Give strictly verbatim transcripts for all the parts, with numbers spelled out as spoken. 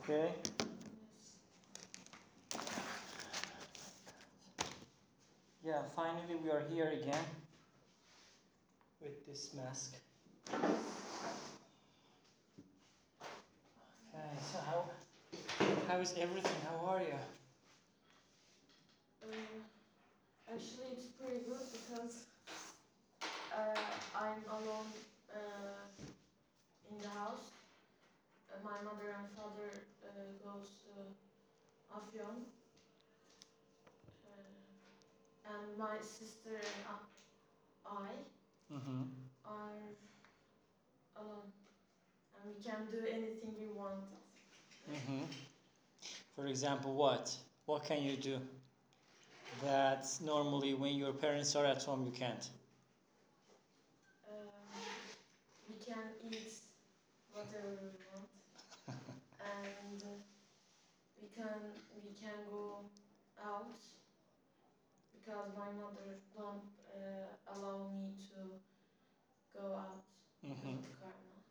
Okay. Yeah, finally we are here again with this mask. Okay, so how how is everything? How are you? Um, actually, it's pretty good because uh, I'm alone uh, in the house. Uh, my mother and father uh, goes to Avion. And my sister and I mm-hmm. are alone, and we can do anything we want. Mm-hmm. For example, what? What can you do that normally when your parents are at home you can't? Um, we can eat whatever we want, and we can we can go out. Because my mother don't uh, allow me to go out mm-hmm. with the car now.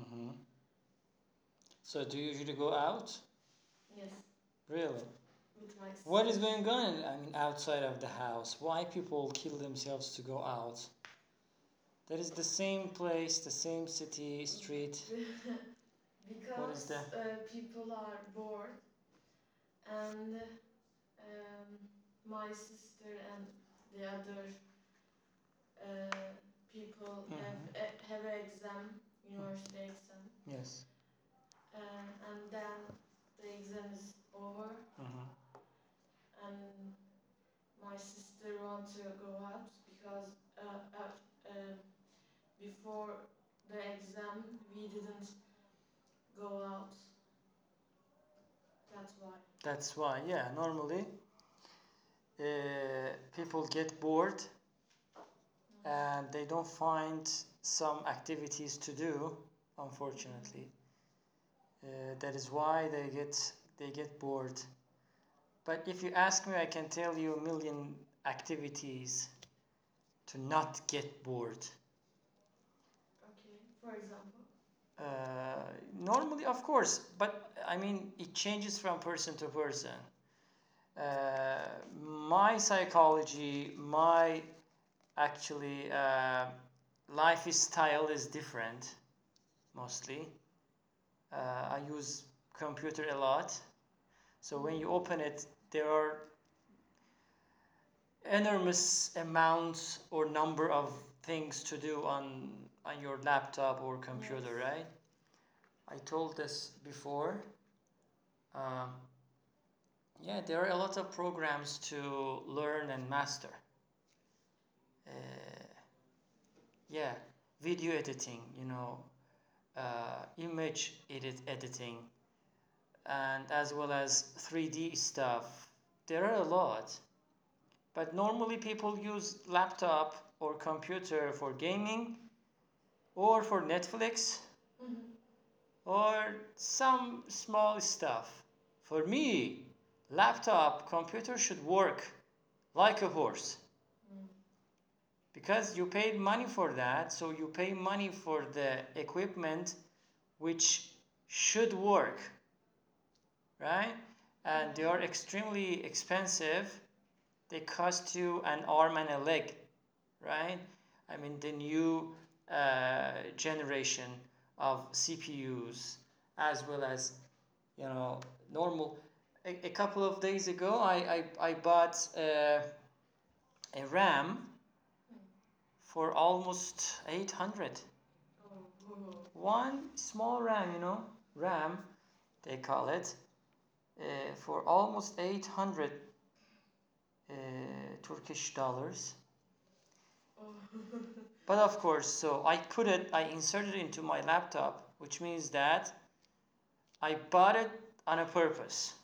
Mm-hmm. So do you usually go out? Yes. Really? With my sister. What is going on? I mean, outside of the house. Why people kill themselves to go out? That is the same place, the same city, street. Because what is that? Uh, people are bored and. Um, My sister and the other uh, people mm-hmm. have have an exam, university exam. Yes. Uh, and then the exam is over. Mm-hmm. And my sister wants to go out because uh, uh, uh, before the exam we didn't go out. That's why. That's why, yeah, normally. Uh, people get bored and they don't find some activities to do, unfortunately. Uh, that is why they get they get bored. But if you ask me, I can tell you a million activities to not get bored. Okay, for example? Uh, normally, of course, but I mean, it changes from person to person. Uh, my psychology, my actually uh, lifestyle is different, mostly. Uh, I use computer a lot. So when you open it, there are enormous amounts or number of things to do on, on your laptop or computer, yes. Right? I told this before. Uh, Yeah, there are a lot of programs to learn and master. Uh, yeah, video editing, you know, uh, image edit editing, and as well as three D stuff. There are a lot. But normally people use laptop or computer for gaming or for Netflix mm-hmm. or some small stuff. For me, laptop, computer should work like a horse. Mm. Because you paid money for that, so you pay money for the equipment which should work, right? And they are extremely expensive. They cost you an arm and a leg, right? I mean, the new uh, generation of C P Us as well as, you know, normal... A couple of days ago, I I, I bought uh, a RAM for almost eight hundred. One small RAM, you know, RAM, they call it, uh, for almost eight hundred uh, Turkish dollars. But of course, so I put it, I inserted it into my laptop, which means that I bought it on a purpose.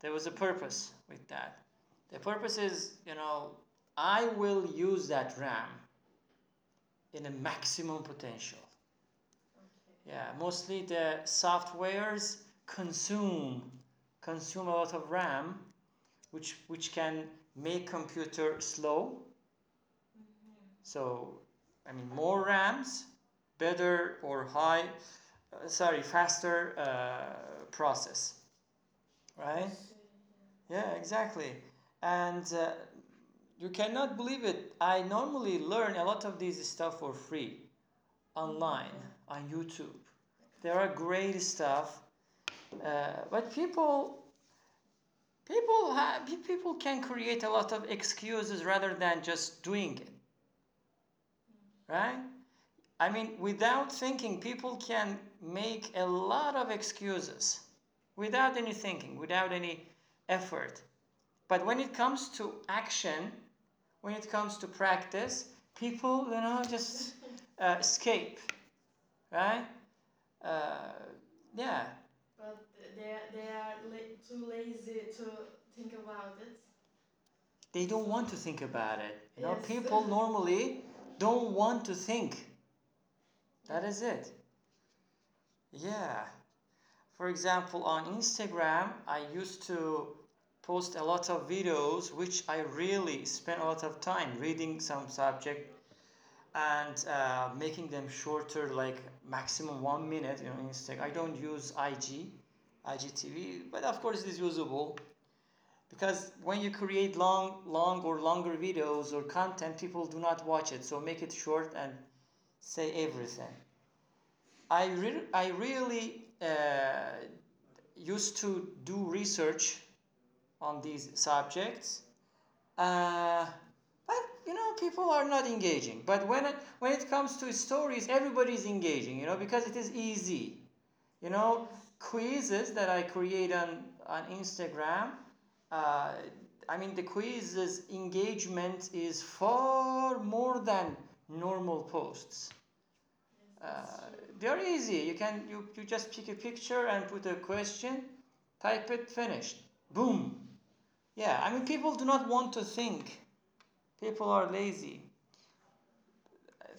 There was a purpose with that. The purpose is, you know, I will use that RAM in a maximum potential. Okay. Yeah, mostly the softwares consume consume a lot of RAM, which which can make computer slow. Mm-hmm. So, I mean, more RAMs, better or high uh, sorry, faster uh, process, right? Yeah, exactly. And uh, you cannot believe it. I normally learn a lot of these stuff for free online on YouTube. There are great stuff, uh, but people. People have, people can create a lot of excuses rather than just doing it, right? I mean, without thinking, people can make a lot of excuses without any thinking, without any effort. But when it comes to action, when it comes to practice, people, you know, just uh, escape, right? Uh, yeah. But they are, they are la- too lazy to think about it. They don't want to think about it. You yes. know, people normally don't want to think. That is it. Yeah. For example, on Instagram, I used to post a lot of videos, which I really spent a lot of time reading some subject and uh, making them shorter, like maximum one minute. You know, Instagram. I don't use I G, I G T V, but of course it is usable, because when you create long, long or longer videos or content, people do not watch it. So make it short and say everything. I re- I really uh, used to do research on these subjects. Uh, You know, people are not engaging. But when it, when it comes to stories, everybody's engaging, you know, because it is easy. You know, quizzes that I create on, on Instagram, uh, I mean, the quizzes engagement is far more than normal posts. Uh, they're easy. You can you, you just pick a picture and put a question, type it, finished. Boom. Yeah, I mean, people do not want to think. People are lazy.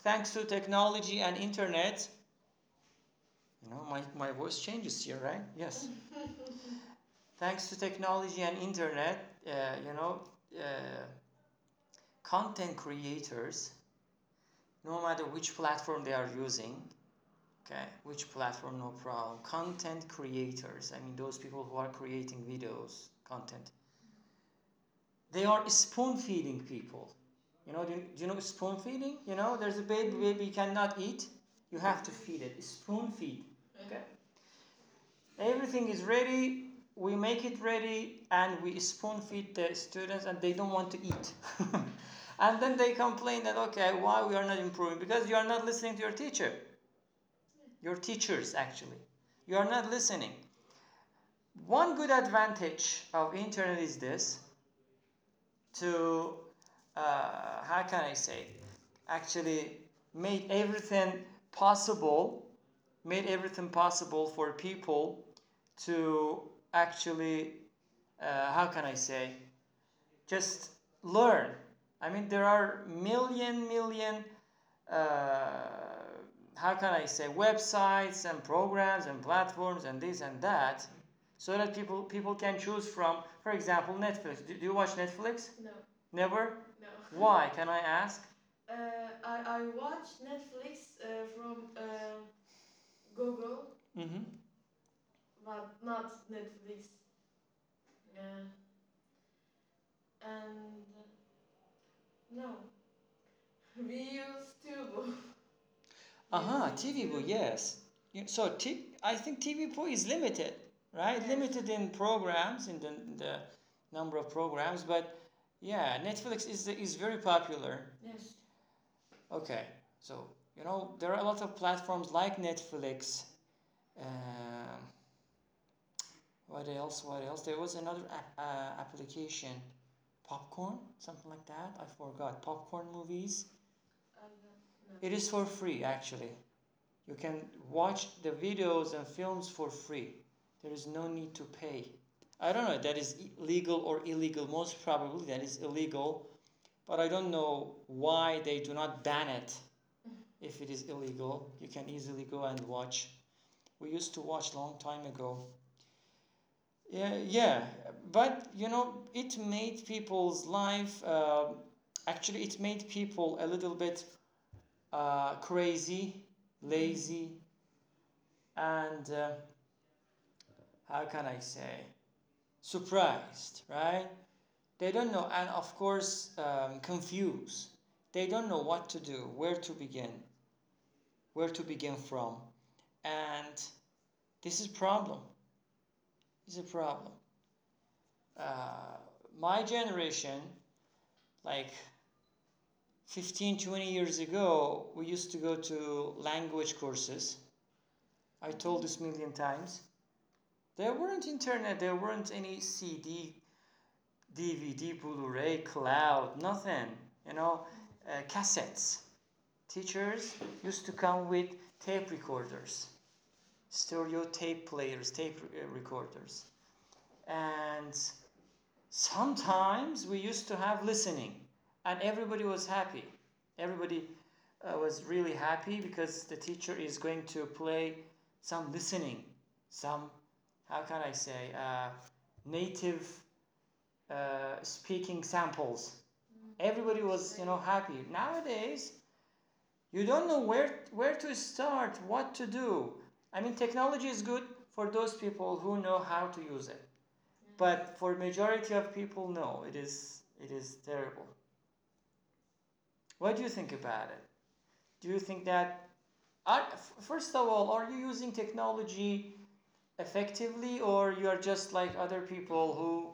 Thanks to technology and internet, you know, my, my voice changes here, right? Yes. Thanks to technology and internet, uh, you know, uh, content creators, no matter which platform they are using, okay, which platform, no problem. Content creators, I mean, those people who are creating videos, content. They are spoon feeding people. You know, do you, do you know spoon feeding? You know, there's a baby, baby cannot eat. You have to feed it. Spoon feed. Okay. Everything is ready. We make it ready, and we spoon feed the students, and they don't want to eat. And then they complain that, okay, why we are not improving? Because you are not listening to your teacher. Your teachers, actually. You are not listening. One good advantage of internet is this. To, uh, how can I say, actually made everything possible, made everything possible for people to actually, uh, how can I say, just learn. I mean, there are million, million, uh, how can I say, websites and programs and platforms and this and that. So that people people can choose from, for example, Netflix. Do, do you watch Netflix? No. Never? No. Why, can I ask? Uh, I, I watch Netflix uh, from uh, Google, mm-hmm. but not Netflix. Yeah. And uh, no. We use TVBoo. Aha, TVBoo, yes. So t- I think TVBoo is limited. Right, yes. Limited in programs, in the, in the number of programs, but yeah, Netflix is is very popular. Yes. Okay, so you know there are a lot of platforms like Netflix. Uh, what else? What else? There was another uh, application, Popcorn, something like that. I forgot. Popcorn movies. Um, no. It is for free, actually. You can watch the videos and films for free. There is no need to pay. I don't know, that is legal or illegal. Most probably that is illegal. But I don't know why they do not ban it. If it is illegal, you can easily go and watch. We used to watch long time ago. Yeah, yeah. But, you know, it made people's life... Uh, actually, it made people a little bit uh, crazy, lazy, and uh, how can I say, surprised, right? They don't know, and of course, um, confused. They don't know what to do, where to begin, where to begin from, and this is a problem. It's a problem. Uh, my generation, like fifteen, twenty years ago, we used to go to language courses. I told this million times. There weren't internet, there weren't any C D, D V D, Blu-ray, cloud, nothing, you know, uh, cassettes. Teachers used to come with tape recorders, stereo tape players, tape recorders. And sometimes we used to have listening, and everybody was happy. Everybody uh, was really happy because the teacher is going to play some listening, some, how can I say, uh, native uh, speaking samples. Everybody was, you know, happy. Nowadays, you don't know where where to start, what to do. I mean, technology is good for those people who know how to use it, but for majority of people, no, it is it is terrible. What do you think about it? Do you think that, are, first of all, are you using technology effectively, or you are just like other people who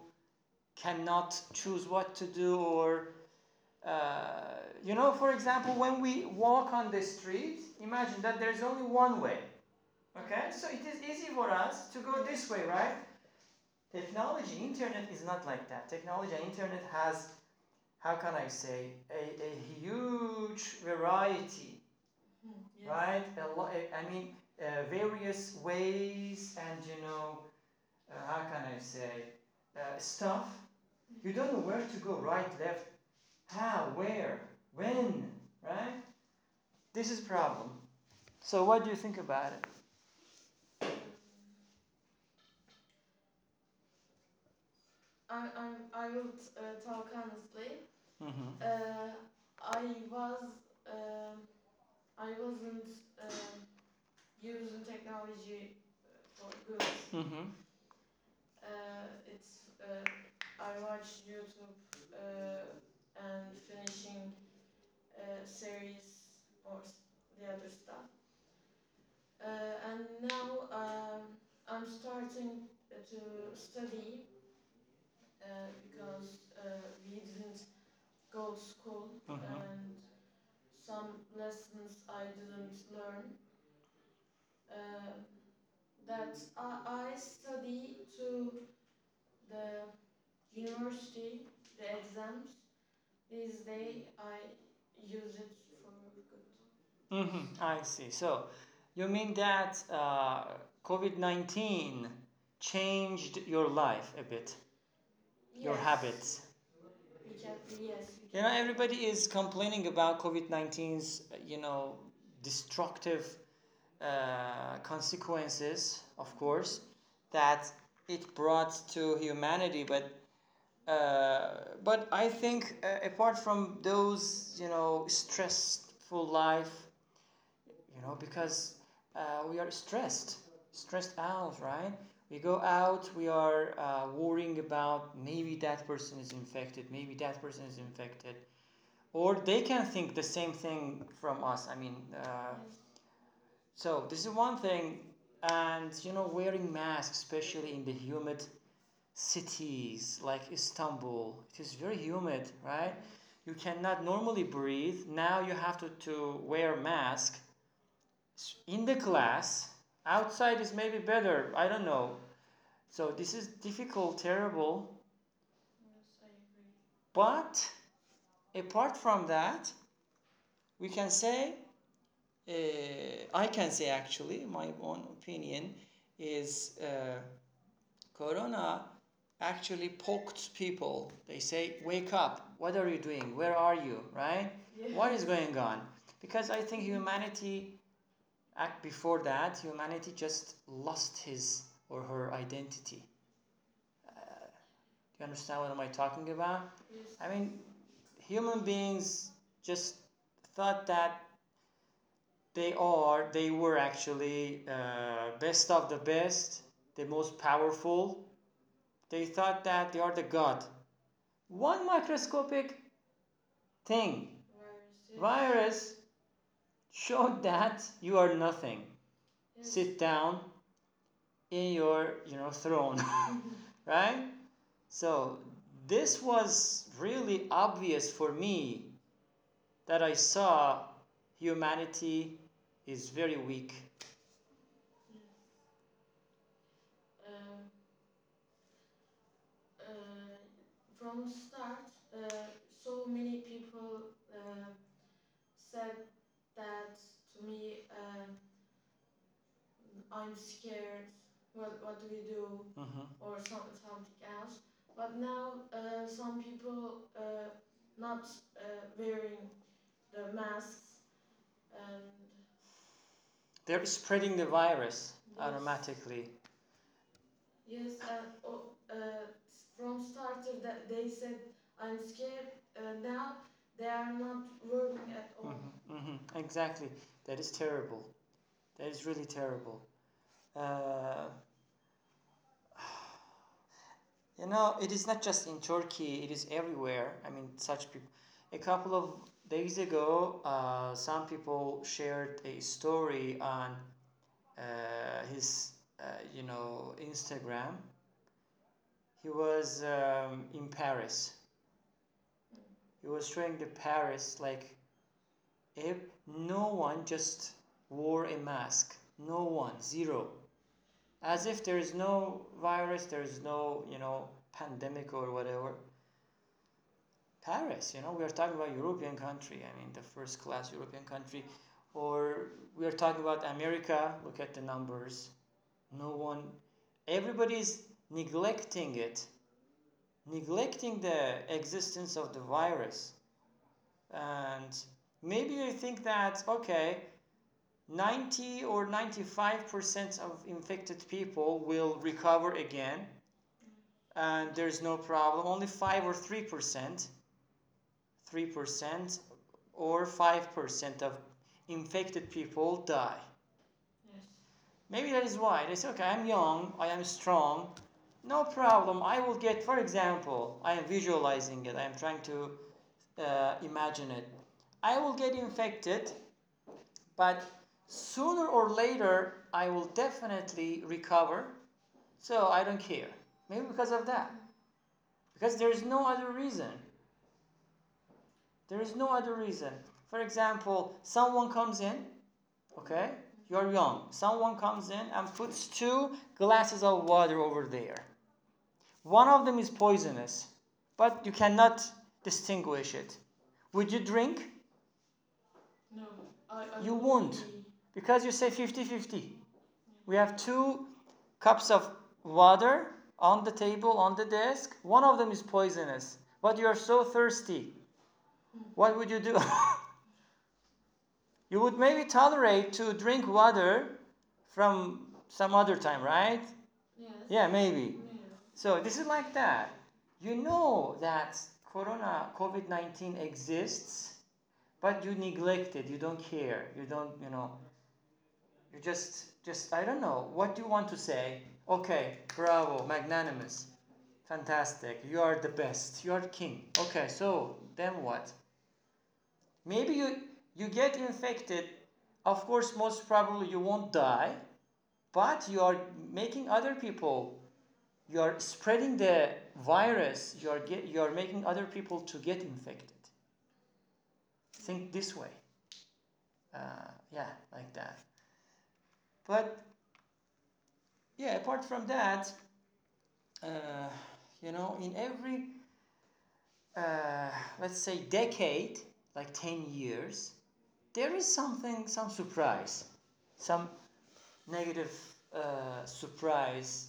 cannot choose what to do? Or uh, you know, for example, when we walk on the street, imagine that there's only one way. Okay, so it is easy for us to go this way, right? Technology, internet is not like that. Technology and internet has, how can I say, a, a huge variety, yes. Right? A lo- I mean, uh, various ways and, you know, uh, how can I say, uh, stuff. You don't know where to go, right, left, how, where, when, right? This is a problem. So what do you think about it? I, I'm, I will uh, talk honestly. Mm-hmm. Uh, I was uh, I wasn't uh, using technology for good. Mm-hmm. Uh, it's uh, I watched YouTube uh, and finishing uh, series or the other stuff. Uh, and now um, I'm starting to study. Uh, because uh, we didn't go to school, uh-huh. and some lessons I didn't learn. Uh, that I, I study to the university, the exams. This day I use it for good. Mm-hmm. I see. So you mean that uh, COVID nineteen changed your life a bit? Your yes. habits. Yes. You know, everybody is complaining about COVID nineteen's, you know, destructive uh, consequences, of course, that it brought to humanity. But, uh, but I think uh, apart from those, you know, stressful life, you know, because uh, we are stressed, stressed out, right? We go out, we are uh, worrying about maybe that person is infected, maybe that person is infected. Or they can think the same thing from us. I mean, uh, so this is one thing. And, you know, wearing masks, especially in the humid cities like Istanbul, it is very humid, right? You cannot normally breathe. Now you have to, to wear mask in the class. Outside is maybe better, I don't know. So this is difficult, terrible. Yes, I agree. But apart from that, we can say, uh, I can say actually, my own opinion is uh, Corona actually poked people. They say, wake up, what are you doing? Where are you, right? Yeah. What is going on? Because I think humanity... Act before that, humanity just lost his or her identity. Uh, do you understand what am I talking about? Yes. I mean, human beings just thought that They are, they were actually uh, best of the best, the most powerful. They thought that they are the god. One microscopic thing, virus, virus showed that you are nothing. Yes. Sit down in your, you know, throne, right? So this was really obvious for me that I saw humanity is very weak. Yes. Um, uh, from the start, uh, so many people uh, said that to me, uh, I'm scared, what, what do we do, mm-hmm. or some, something else. But now uh, some people uh, not uh, wearing the masks, and they're spreading the virus yes. automatically. Yes, and uh, uh, from starter that they said, I'm scared, uh, now they are not working at all. Mm-hmm, mm-hmm, exactly. That is terrible. That is really terrible. Uh, you know, it is not just in Turkey, it is everywhere. I mean, such people. A couple of days ago, uh, some people shared a story on uh, his, uh, you know, Instagram. He was um, in Paris. He was showing the Paris, like, if no one just wore a mask. No one, zero. As if there is no virus, there is no, you know, pandemic or whatever. Paris, you know, we are talking about European country, I mean the first class European country, or we are talking about America, look at the numbers. No one, everybody's neglecting it, neglecting the existence of the virus. And maybe they think that, okay, ninety or ninety-five percent of infected people will recover again, and there's no problem, only five or three percent. three percent or five percent of infected people die. Yes. Maybe that is why. They say, okay, I'm young, I am strong, no problem, I will get, for example, I am visualizing it, I am trying to uh, imagine it. I will get infected, but sooner or later, I will definitely recover, so I don't care. Maybe because of that. Because there is no other reason. There is no other reason. For example, someone comes in, okay? You're young. Someone comes in and puts two glasses of water over there. One of them is poisonous, but you cannot distinguish it. Would you drink? No. I, I you won't. Because you say fifty-fifty. We have two cups of water on the table, on the desk. One of them is poisonous, but you are so thirsty. What would you do? You would maybe tolerate to drink water from some other time, right? Yes. Yeah, maybe. Yeah. So this is like that. You know that Corona, COVID nineteen exists, but you neglect it. You don't care. You don't, you know, you just, just, I don't know. What do you want to say? Okay, bravo, magnanimous. Fantastic. You are the best. You are the king. Okay, so then what? Maybe you, you get infected. Of course, most probably you won't die, but you are making other people, you are spreading the virus, you are, get, you are making other people to get infected. Think this way. Uh, yeah, like that. But, yeah, apart from that, uh, you know, in every, uh, let's say, decade, like ten years, there is something, some surprise, some negative uh, surprise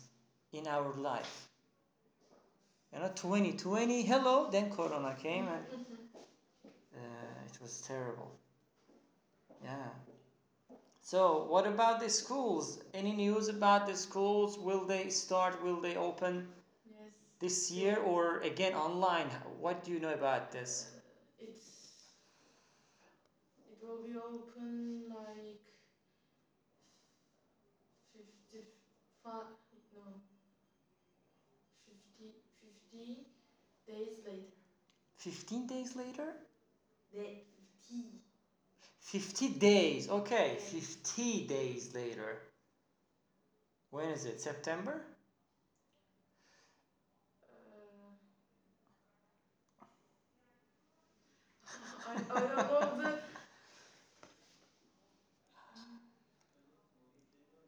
in our life. You know, twenty twenty, hello, then Corona came and uh, it was terrible. Yeah. So what about the schools? Any news about the schools? Will they start? Will they open yes. this year or again online? What do you know about this? It's will be open like fifty-five, no, fifty, fifty days later. Fifteen days later? Day, fifty. Fifty days, okay, fifty days later. When is it? September? Uh, I, I don't know the...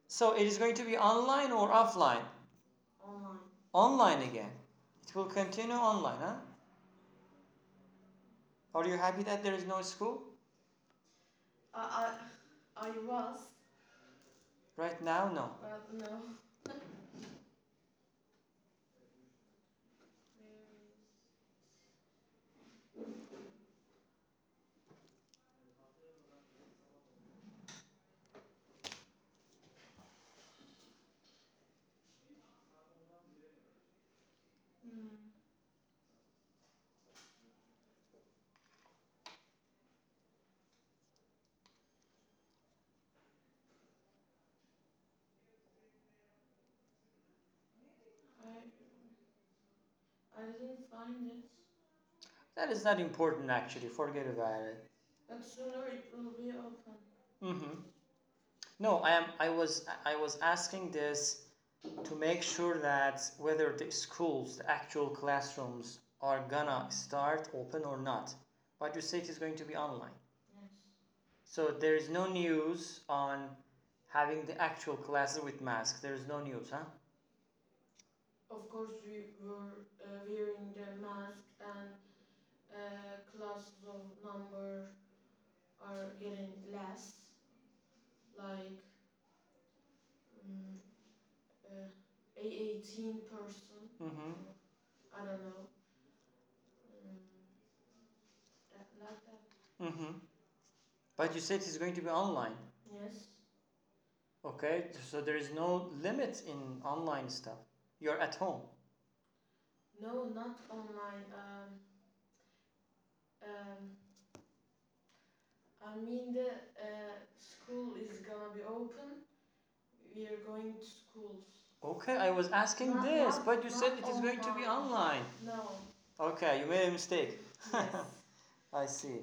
So it is going to be online or offline? Online. Online again. It will continue online, huh? Are you happy that there is no school? Uh, I, I was. Right now, no. Right now. I didn't find it. That is not important actually, forget about it. But sooner it will be open. Mm-hmm. No, I am I was I was asking this to make sure that whether the schools, the actual classrooms are gonna start open or not. But you said it's going to be online. Yes. So there is no news on having the actual classes with masks. There is no news, huh? Of course, we were uh, wearing the mask and uh, classroom number are getting less. Like um, uh, eighteen person. Mm-hmm. I don't know. Um, that, like that. Mm-hmm. But you said it's going to be online. Yes. Okay, so there is no limit in online stuff. You're at home. No, not online. Um, um, I mean the uh, school is gonna be open. We are going to schools. Okay, I was asking not, this, not, but you said it is going to be online. No. Okay, you made a mistake. Yes. I see.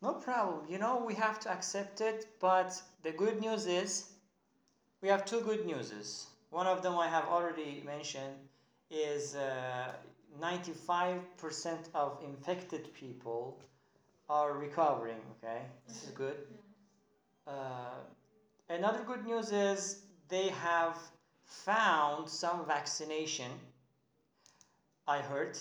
No problem. You know, we have to accept it, but the good news is we have two good newses. One of them I have already mentioned is uh, ninety-five percent of infected people are recovering, okay? This is good. Uh, another good news is they have found some vaccination. I heard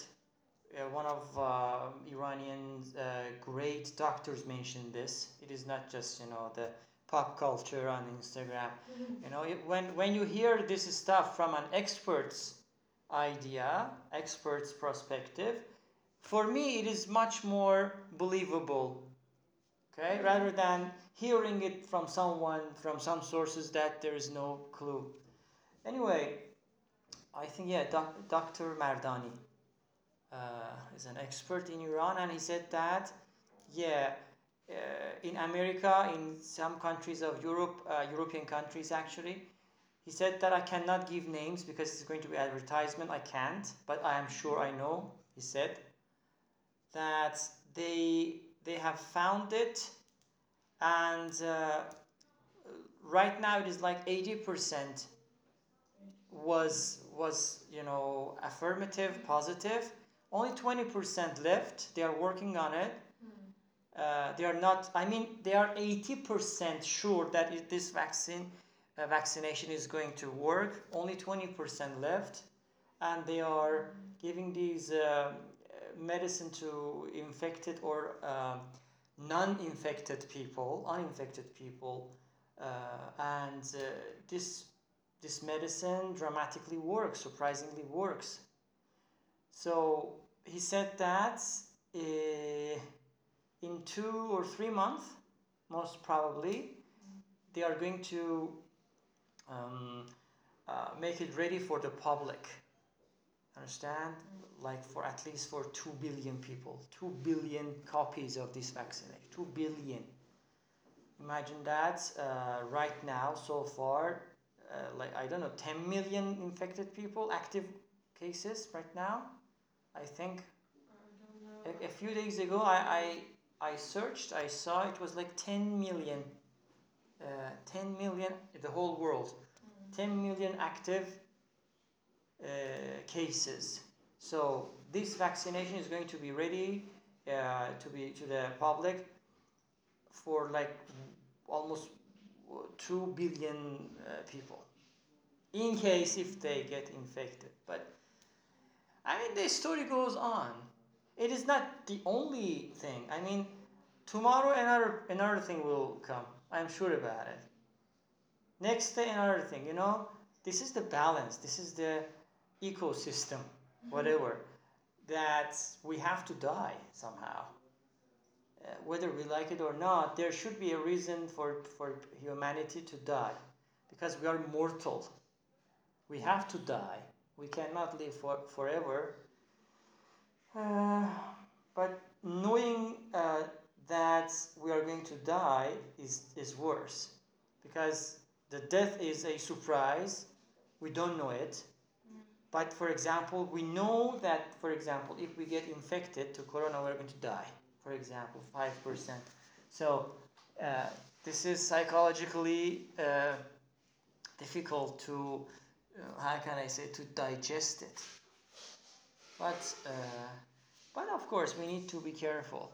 uh, one of uh, Iranian uh, great doctors mentioned this. It is not just, you know, the pop culture on Instagram. You know, it, when when you hear this stuff from an expert's idea, expert's perspective, for me it is much more believable, okay? Rather than hearing it from someone, from some sources that there is no clue. Anyway, I think, yeah, doc, Doctor Mardani uh, is an expert in Iran, and he said that, yeah, Uh, in America, in some countries of Europe, uh, European countries actually, he said that I cannot give names because it's going to be advertisement, I can't, but I am sure I know, he said, that they, they have found it, and uh, right now it is like eighty percent was, was, you know, affirmative, positive, only twenty percent left, they are working on it. Uh, they are not, I mean, they are eighty percent sure that it, this vaccine, uh, vaccination is going to work. Only twenty percent left. And they are giving these uh, medicine to infected or uh, non-infected people, uninfected people. Uh, and uh, this, this medicine dramatically works, surprisingly works. So he said that... Uh, in two or three months, most probably, they are going to um, uh, make it ready for the public. Understand? Like for at least for two billion people. two billion copies of this vaccine. two billion. Imagine that uh, right now, so far, uh, like, I don't know, ten million infected people, active cases right now, I think. I don't know. A, a few days ago, I, I, I searched, I saw it was like ten million. Uh, ten million, the whole world. Mm. ten million active uh, cases. So this vaccination is going to be ready uh, to be to the public for like almost two billion uh, people, in case if they get infected. But I mean, the story goes on. It is not the only thing. I mean, tomorrow another another thing will come. I'm sure about it. Next day another thing. You know, this is the balance. This is the ecosystem, whatever, that we have to die somehow. Uh, whether we like it or not, there should be a reason for, for humanity to die, because we are mortal. We have to die. We cannot live for, forever. Uh, but knowing uh, that we are going to die is, is worse, because the death is a surprise. We don't know it. But for example, we know that, for example, if we get infected to corona, we're going to die. For example, five percent. So uh, this is psychologically uh, difficult to, uh, how can I say, to digest it. But, uh, but of course, we need to be careful.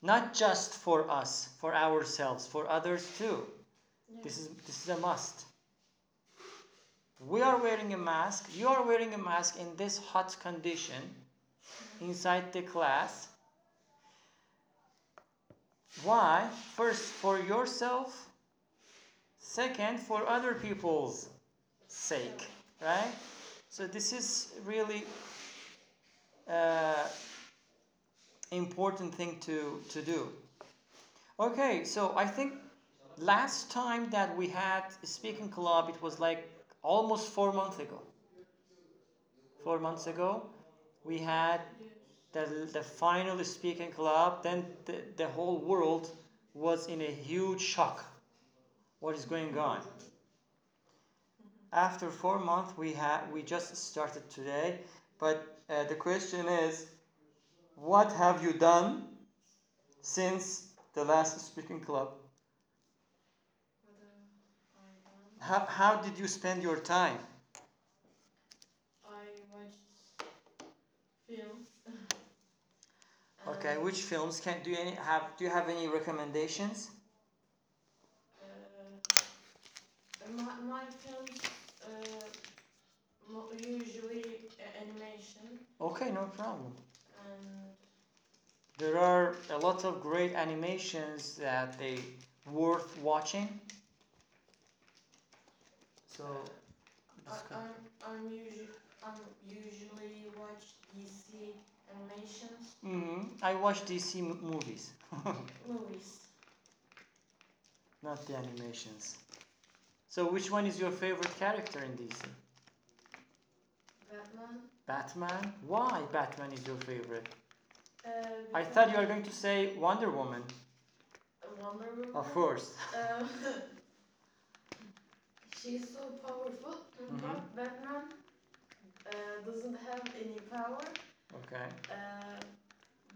Not just for us, for ourselves, for others too. Yeah. This is this is a must. We are wearing a mask. You are wearing a mask in this hot condition inside the class. Why? First, for yourself. Second, for other people's sake, right? So this is really uh, important thing to, to do. Okay, so I think last time that we had a speaking club, it was like almost four months ago. Four months ago, we had The, the final speaking club. Then the, the whole world was in a huge shock. What is going on? After four months, we had we just started today. But uh, the question is, what have you done since the last speaking club? How how did you spend your time? I watched films. Okay, which films can do you any have do you have any recommendations? Uh, my, my films uh, usually animation. Okay, no problem. And there are a lot of great animations that they worth watching. So I, I'm I'm usually I'm usually watch D C. Animations. Mm-hmm. I watch D C m- movies. Movies. Not the animations. So which one is your favorite character in D C? Batman. Batman? Why Batman is your favorite? Uh, I thought you were going to say Wonder Woman. Wonder Woman? Of course. Um, she's so powerful. Mm-hmm. Batman uh, doesn't have any power. Okay. Uh,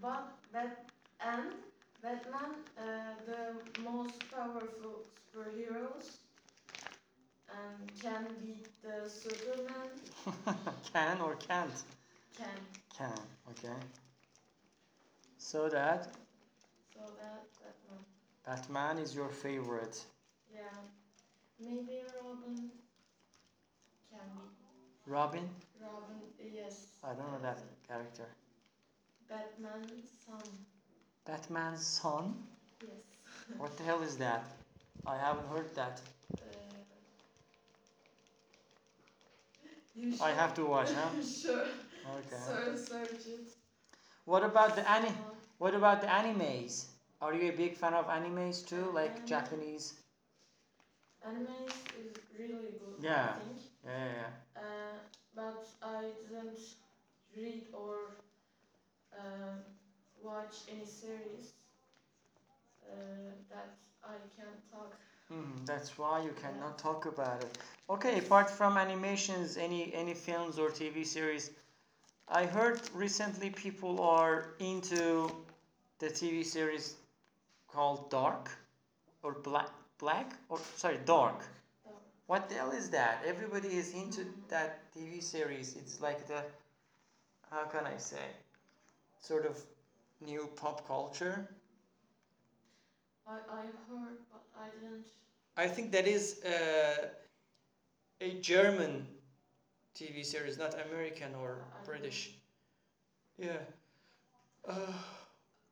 but that and Batman, uh, the most powerful superheroes, and can beat the Superman. Can or can't? Can. Can. Okay. So that. So that Batman. Batman is your favorite. Yeah. Maybe Robin can be. Robin? Robin, yes. I don't know that character. Batman's son. Batman's son? Yes. What the hell is that? I haven't heard that. Uh, you sure? I have to watch, huh? Sure. Okay. Sorry, search it. What about the ani- What about the animes? Are you a big fan of animes too, like anime. Japanese? Animes is really good. Yeah. I think. Yeah. Yeah. yeah. Uh, but I didn't watch any series uh, that I can talk. Mm, that's why you cannot talk about it. Okay, apart from animations, any any films or T V series? I heard recently people are into the T V series called Dark or Black, Black or sorry, Dark. Dark. What the hell is that? Everybody is into mm-hmm. that T V series. It's like the, how can I say, sort of new pop culture. I, I heard, but I didn't. I think that is uh, a German T V series, not American or I British. Know. Yeah. Uh,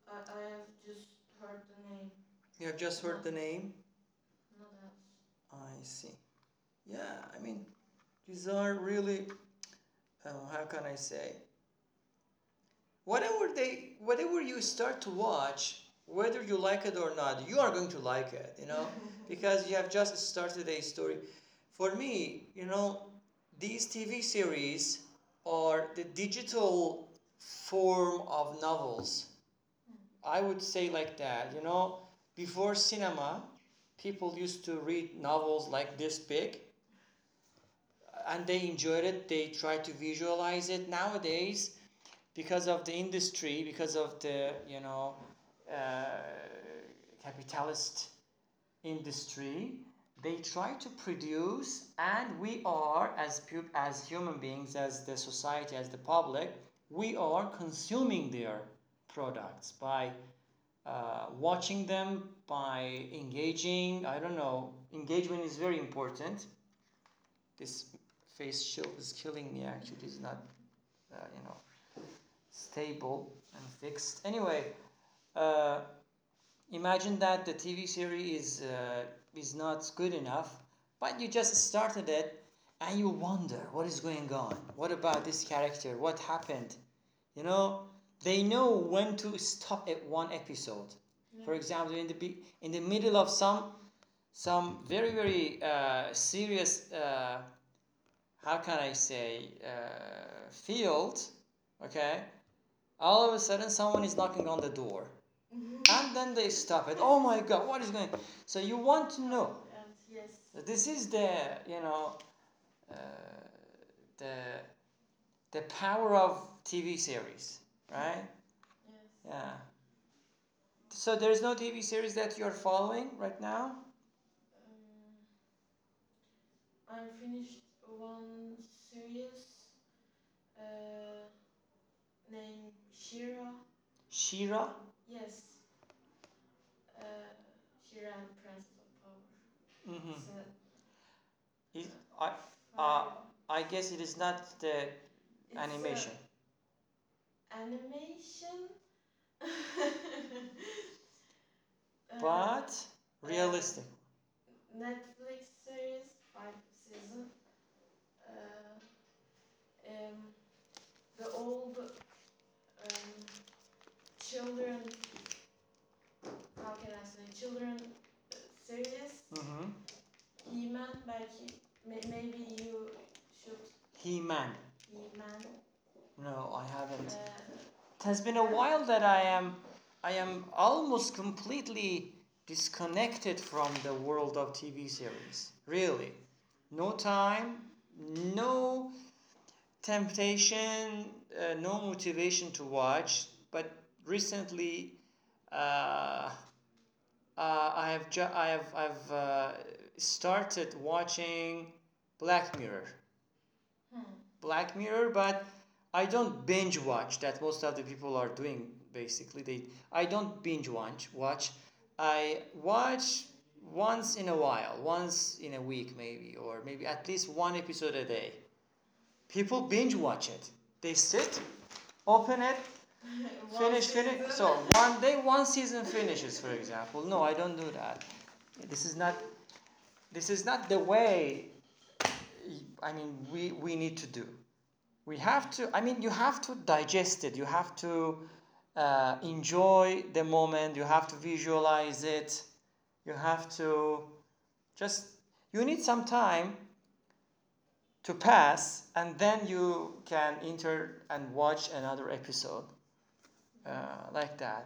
I, I have just heard the name. You have just heard no. the name? Not else. I see. Yeah, I mean, these are really, oh, how can I say? Whatever they, whatever you start to watch, whether you like it or not, you are going to like it, you know, because you have just started a story. For me, you know, these T V series are the digital form of novels. I would say like that, you know, before cinema, people used to read novels like this big, and they enjoyed it, they tried to visualize it. Nowadays, because of the industry, because of the, you know, Uh, capitalist industry, they try to produce, and we are, as pu- as human beings, as the society, as the public, we are consuming their products by uh, watching them, by engaging. I don't know, engagement is very important. This face shield is killing me, actually. It's not uh, you know, stable and fixed. Anyway, Uh, imagine that the T V series is, uh, is not good enough, but you just started it and you wonder what is going on, what about this character, what happened, you know, they know when to stop at one episode. Yeah. For example, in the be- in the middle of some some very very uh, serious uh, how can I say uh, field, okay, all of a sudden someone is knocking on the door. And then they stop it. Oh my God, what is going on? So you want to know. Yes. This is the, you know, uh, the the power of T V series, right? Yes. Yeah. So there is no T V series that you're following right now? Um, I finished one series uh, named Shira. Shira? Yes, uh, Shira and Prince of Power. Mm-hmm. So, it, I, uh, I guess it is not the it's animation. Animation? But uh, realistic. Netflix series, five season. Uh, um, the old um, children. How can I say? Children uh, series. Mm-hmm. He-Man, belki, may- maybe you should. He-Man. He-Man. No, I haven't. Uh, it has been a while that I am, I am almost completely disconnected from the world of T V series. Really, no time, no temptation, uh, no motivation to watch. But recently, uh, uh, I have ju- I have I've uh, started watching Black Mirror. Hmm. Black Mirror, but I don't binge watch. That most of the people are doing. Basically, they I don't binge watch. Watch I watch once in a while, once in a week maybe, or maybe at least one episode a day. People binge watch it. They sit, open it. finish finish so one day one season finishes, for example. No, I don't do that. This is not this is not the way. I mean, we we need to do we have to I mean you have to digest it, you have to uh, enjoy the moment, you have to visualize it, you have to just you need some time to pass, and then you can enter and watch another episode. Uh, like that.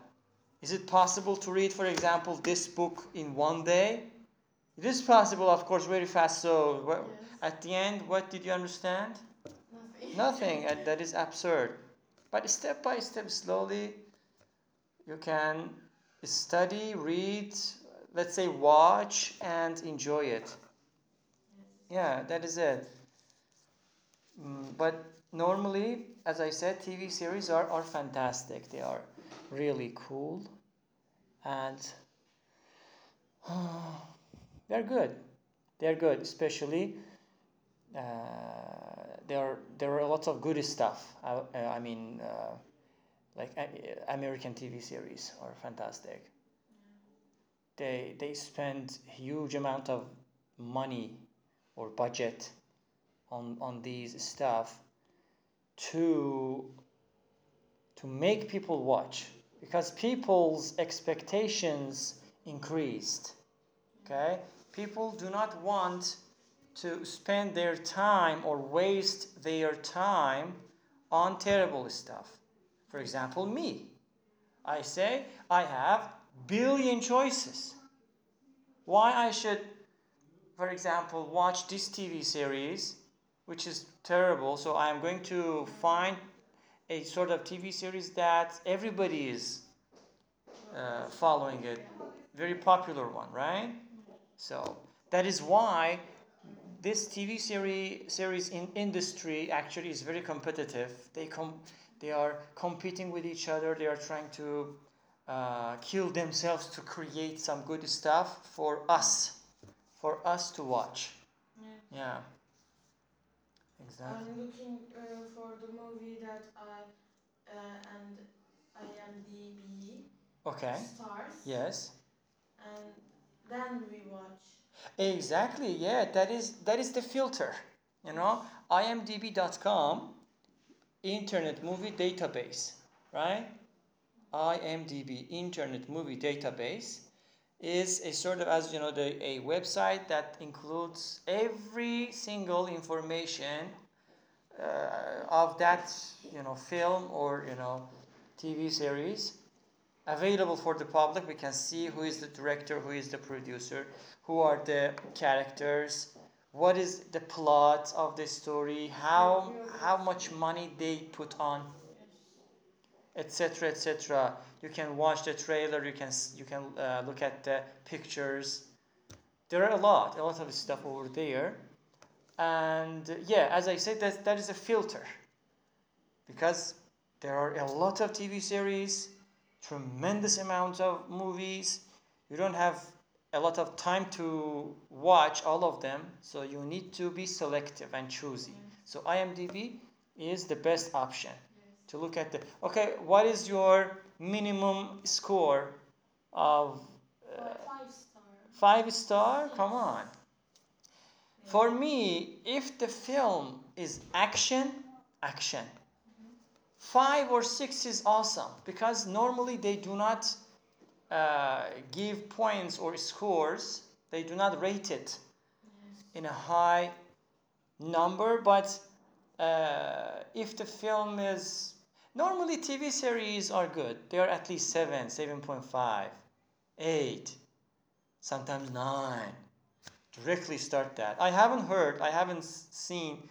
Is it possible to read, for example, this book in one day? It is possible, of course, very fast. So well, yes. At the end, what did you understand? Nothing. Nothing. Yeah. That is absurd. But step by step, slowly, you can study, read, let's say watch, and enjoy it. Yeah, that is it. But normally, as I said, T V series are, are fantastic. They are really cool, and uh, they're good. They're good, especially uh, there there are lots of good stuff. I, uh, I mean, uh, like uh, American T V series are fantastic. They they spend huge amount of money or budget on on these stuff to to make people watch, because people's expectations increased. Okay, people do not want to spend their time or waste their time on terrible stuff. For example, me. I say I have billion choices. Why I should, for example, watch this T V series, which is terrible, so I am going to find a sort of T V series that everybody is uh, following it. Very popular one, right? So that is why this T V series series in industry actually is very competitive. They com they are competing with each other. They are trying to uh, kill themselves to create some good stuff for us, for us to watch. Yeah. Yeah. Exactly. I'm looking uh, for the movie that I uh, and I M D B okay. stars. Yes. And then we watch. Exactly. Yeah, that is that is the filter. You know, I M D B dot com, Internet Movie Database, right? I M D B, Internet Movie Database, is a sort of, as you know, the, a website that includes every single information uh, of that, you know, film or, you know, T V series available for the public. We can see who is the director, who is the producer, who are the characters, what is the plot of the story, how how much money they put on, etc., et cetera. You can watch the trailer. You can you can uh, look at the pictures. There are a lot, a lot of stuff over there, and uh, yeah, as I said, that that is a filter, because there are a lot of T V series, tremendous amount of movies. You don't have a lot of time to watch all of them, so you need to be selective and choosy. So I M D B is the best option. To look at the, okay, what is your minimum score of uh, five star? Five star? Yes. Come on. Yeah. For me, if the film is action, action. Mm-hmm. Five or six is awesome, because normally they do not uh, give points or scores. They do not rate it yes. in a high number, but uh, if the film is... Normally, T V series are good. They are at least seven, seven point five, eight, sometimes nine. Directly start that. I haven't heard, I haven't seen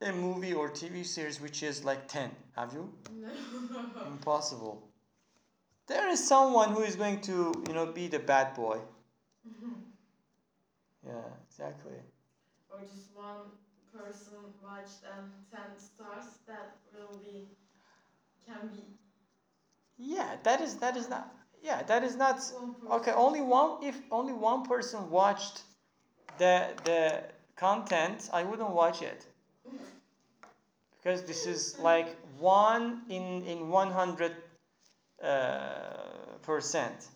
a movie or T V series which is like ten. Have you? No. Impossible. There is someone who is going to, you know, be the bad boy. Yeah, exactly. Or just one person watched and ten stars, that will be can be yeah that is that is not yeah that is not okay only one if only one person watched the the content, I wouldn't watch it, because this is like one in in one hundred uh, percent,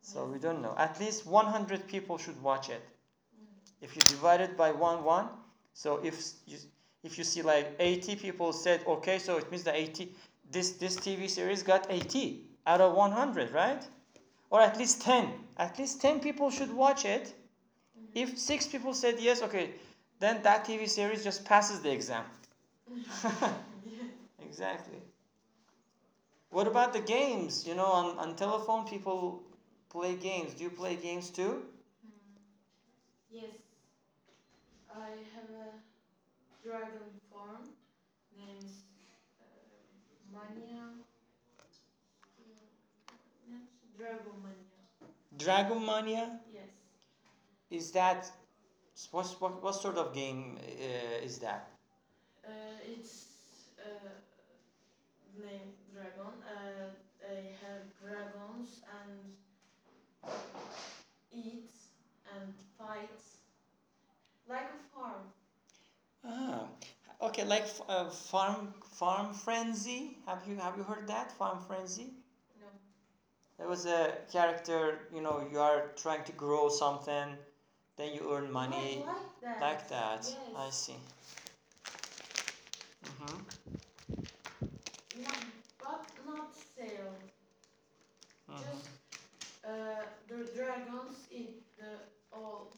so we don't know. At least one hundred people should watch it. If you divide it by one, one, so if you, if you see like eighty people said, okay, so it means that eighty, this, this T V series got eighty out of one hundred, right? Or at least ten. At least ten people should watch it. If six people said yes, okay, then that T V series just passes the exam. Exactly. What about the games? You know, on, on telephone, people play games. Do you play games too? Mm. Yes. I have a dragon farm named uh, Mania. Dragon Mania. Dragon Mania? Yes. Is that... What, what, what sort of game uh, is that? Uh, it's... Uh, Name dragon. Uh, I have dragons and eat and fight like a farm. Ah, okay, like uh, farm farm frenzy. Have you have you heard that farm frenzy? No. There was a character. You know, you are trying to grow something, then you earn money. Oh, like that. Like that. Yes. I see. Mm-hmm. Just uh, the dragons eat the all.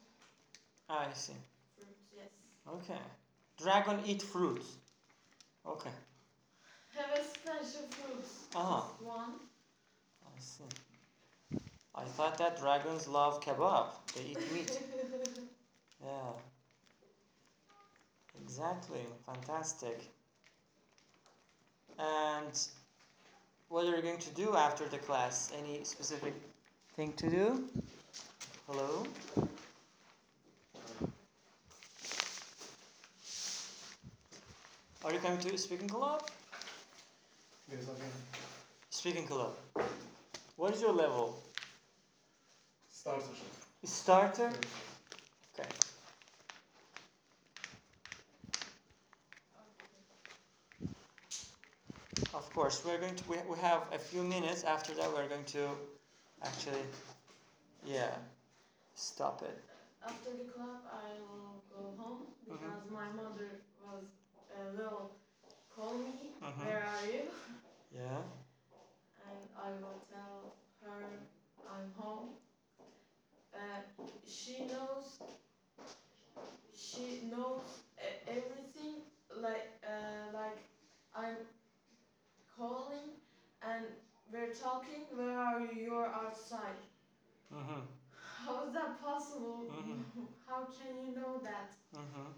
I see. Fruits, yes. Okay. Dragon eat fruits. Okay. Have a special fruits. Uh-huh. One. I see. I thought that dragons love kebab. They eat meat. Yeah. Exactly. Fantastic. And what are you going to do after the class? Any specific thing to do? Hello? Are you coming to speaking club? Yes, I can. Speaking club. What is your level? Starter. Starter? Okay. Of course, we're going to. We, we have a few minutes. After that, we're going to, actually, yeah, stop it. After the club, I will go home because mm-hmm. my mother was uh, will call me. Mm-hmm. Where are you? Yeah. And I will tell her I'm home. Uh, she knows. She knows everything. Like uh, like I'm. Calling and we're talking. Where are you? You're outside. Mm-hmm. How is that possible? Mm-hmm. How can you know that? Mm-hmm.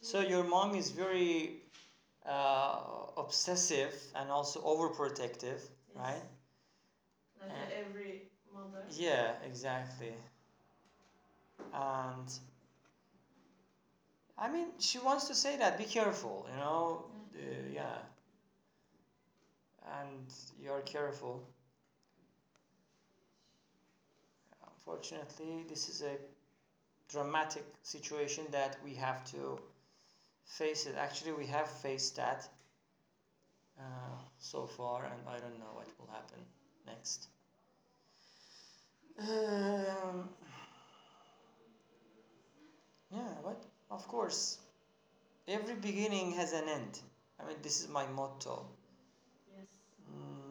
So your mom is very uh, obsessive and also overprotective, yes. Right? Like and every mother. Yeah, exactly. And I mean, she wants to say that. Be careful, you know. Mm-hmm. Uh, yeah. And you're careful. Unfortunately, this is a dramatic situation that we have to face it. Actually, we have faced that uh, so far, and I don't know what will happen next. Um, yeah, but of course, every beginning has an end. I mean, this is my motto.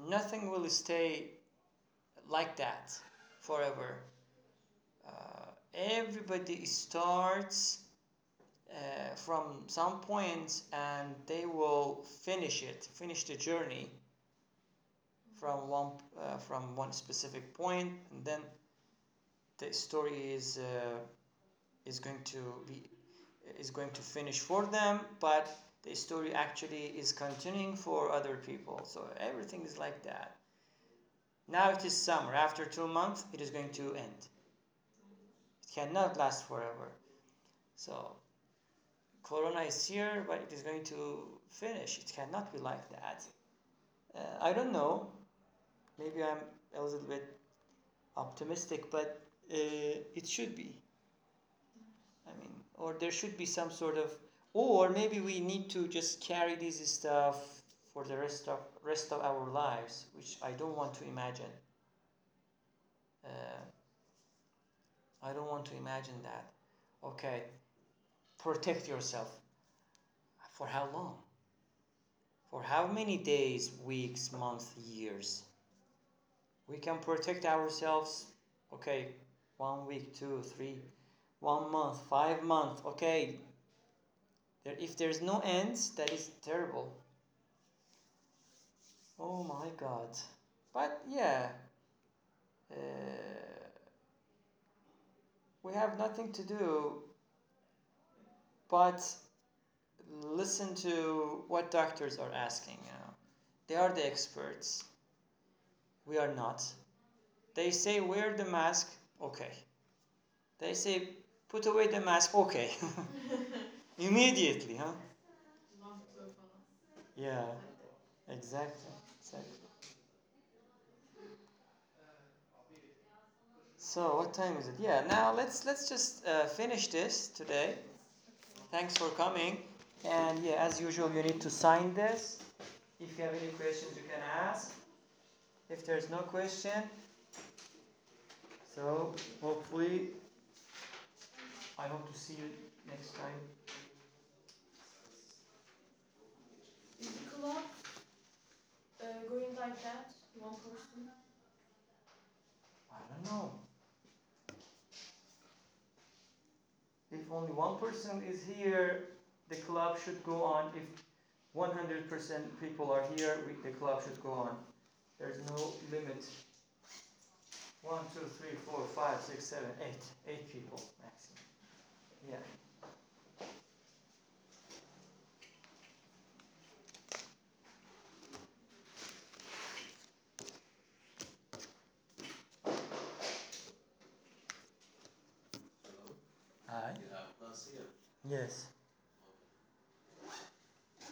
Nothing will stay like that forever. Uh, everybody starts uh, from some point and they will finish it, finish the journey from one uh, from one specific point, and then the story is uh, is going to be is going to finish for them, but the story actually is continuing for other people. So everything is like that. Now it is summer. After two months, it is going to end. It cannot last forever. So Corona is here, but it is going to finish. It cannot be like that. Uh, I don't know. Maybe I'm a little bit optimistic, but uh, it should be. I mean, or there should be some sort of... Or maybe we need to just carry this stuff for the rest of rest of our lives, which I don't want to imagine. Uh, I don't want to imagine that. Okay, protect yourself. For how long? For how many days, weeks, months, years? We can protect ourselves. Okay, one week, two, three, one month, five months. Okay. If there's no end, that is terrible. Oh my god. But yeah, uh, we have nothing to do but listen to what doctors are asking now. They are the experts. We are not. They say wear the mask. Okay. They say put away the mask. Okay. Immediately, huh? Yeah. Exactly. Exactly. So what time is it? Yeah. Now let's let's just uh, finish this today. Thanks for coming. And yeah, as usual, you need to sign this. If you have any questions, you can ask. If there's no question, so hopefully, I hope to see you next time. Is the club uh, going like that, one person? I don't know. If only one person is here, the club should go on. If one hundred percent people are here, we, the club should go on. There's no limit. One, two, three, four, five, six, seven, eight. Eight people maximum. Yeah. Hi. Yes.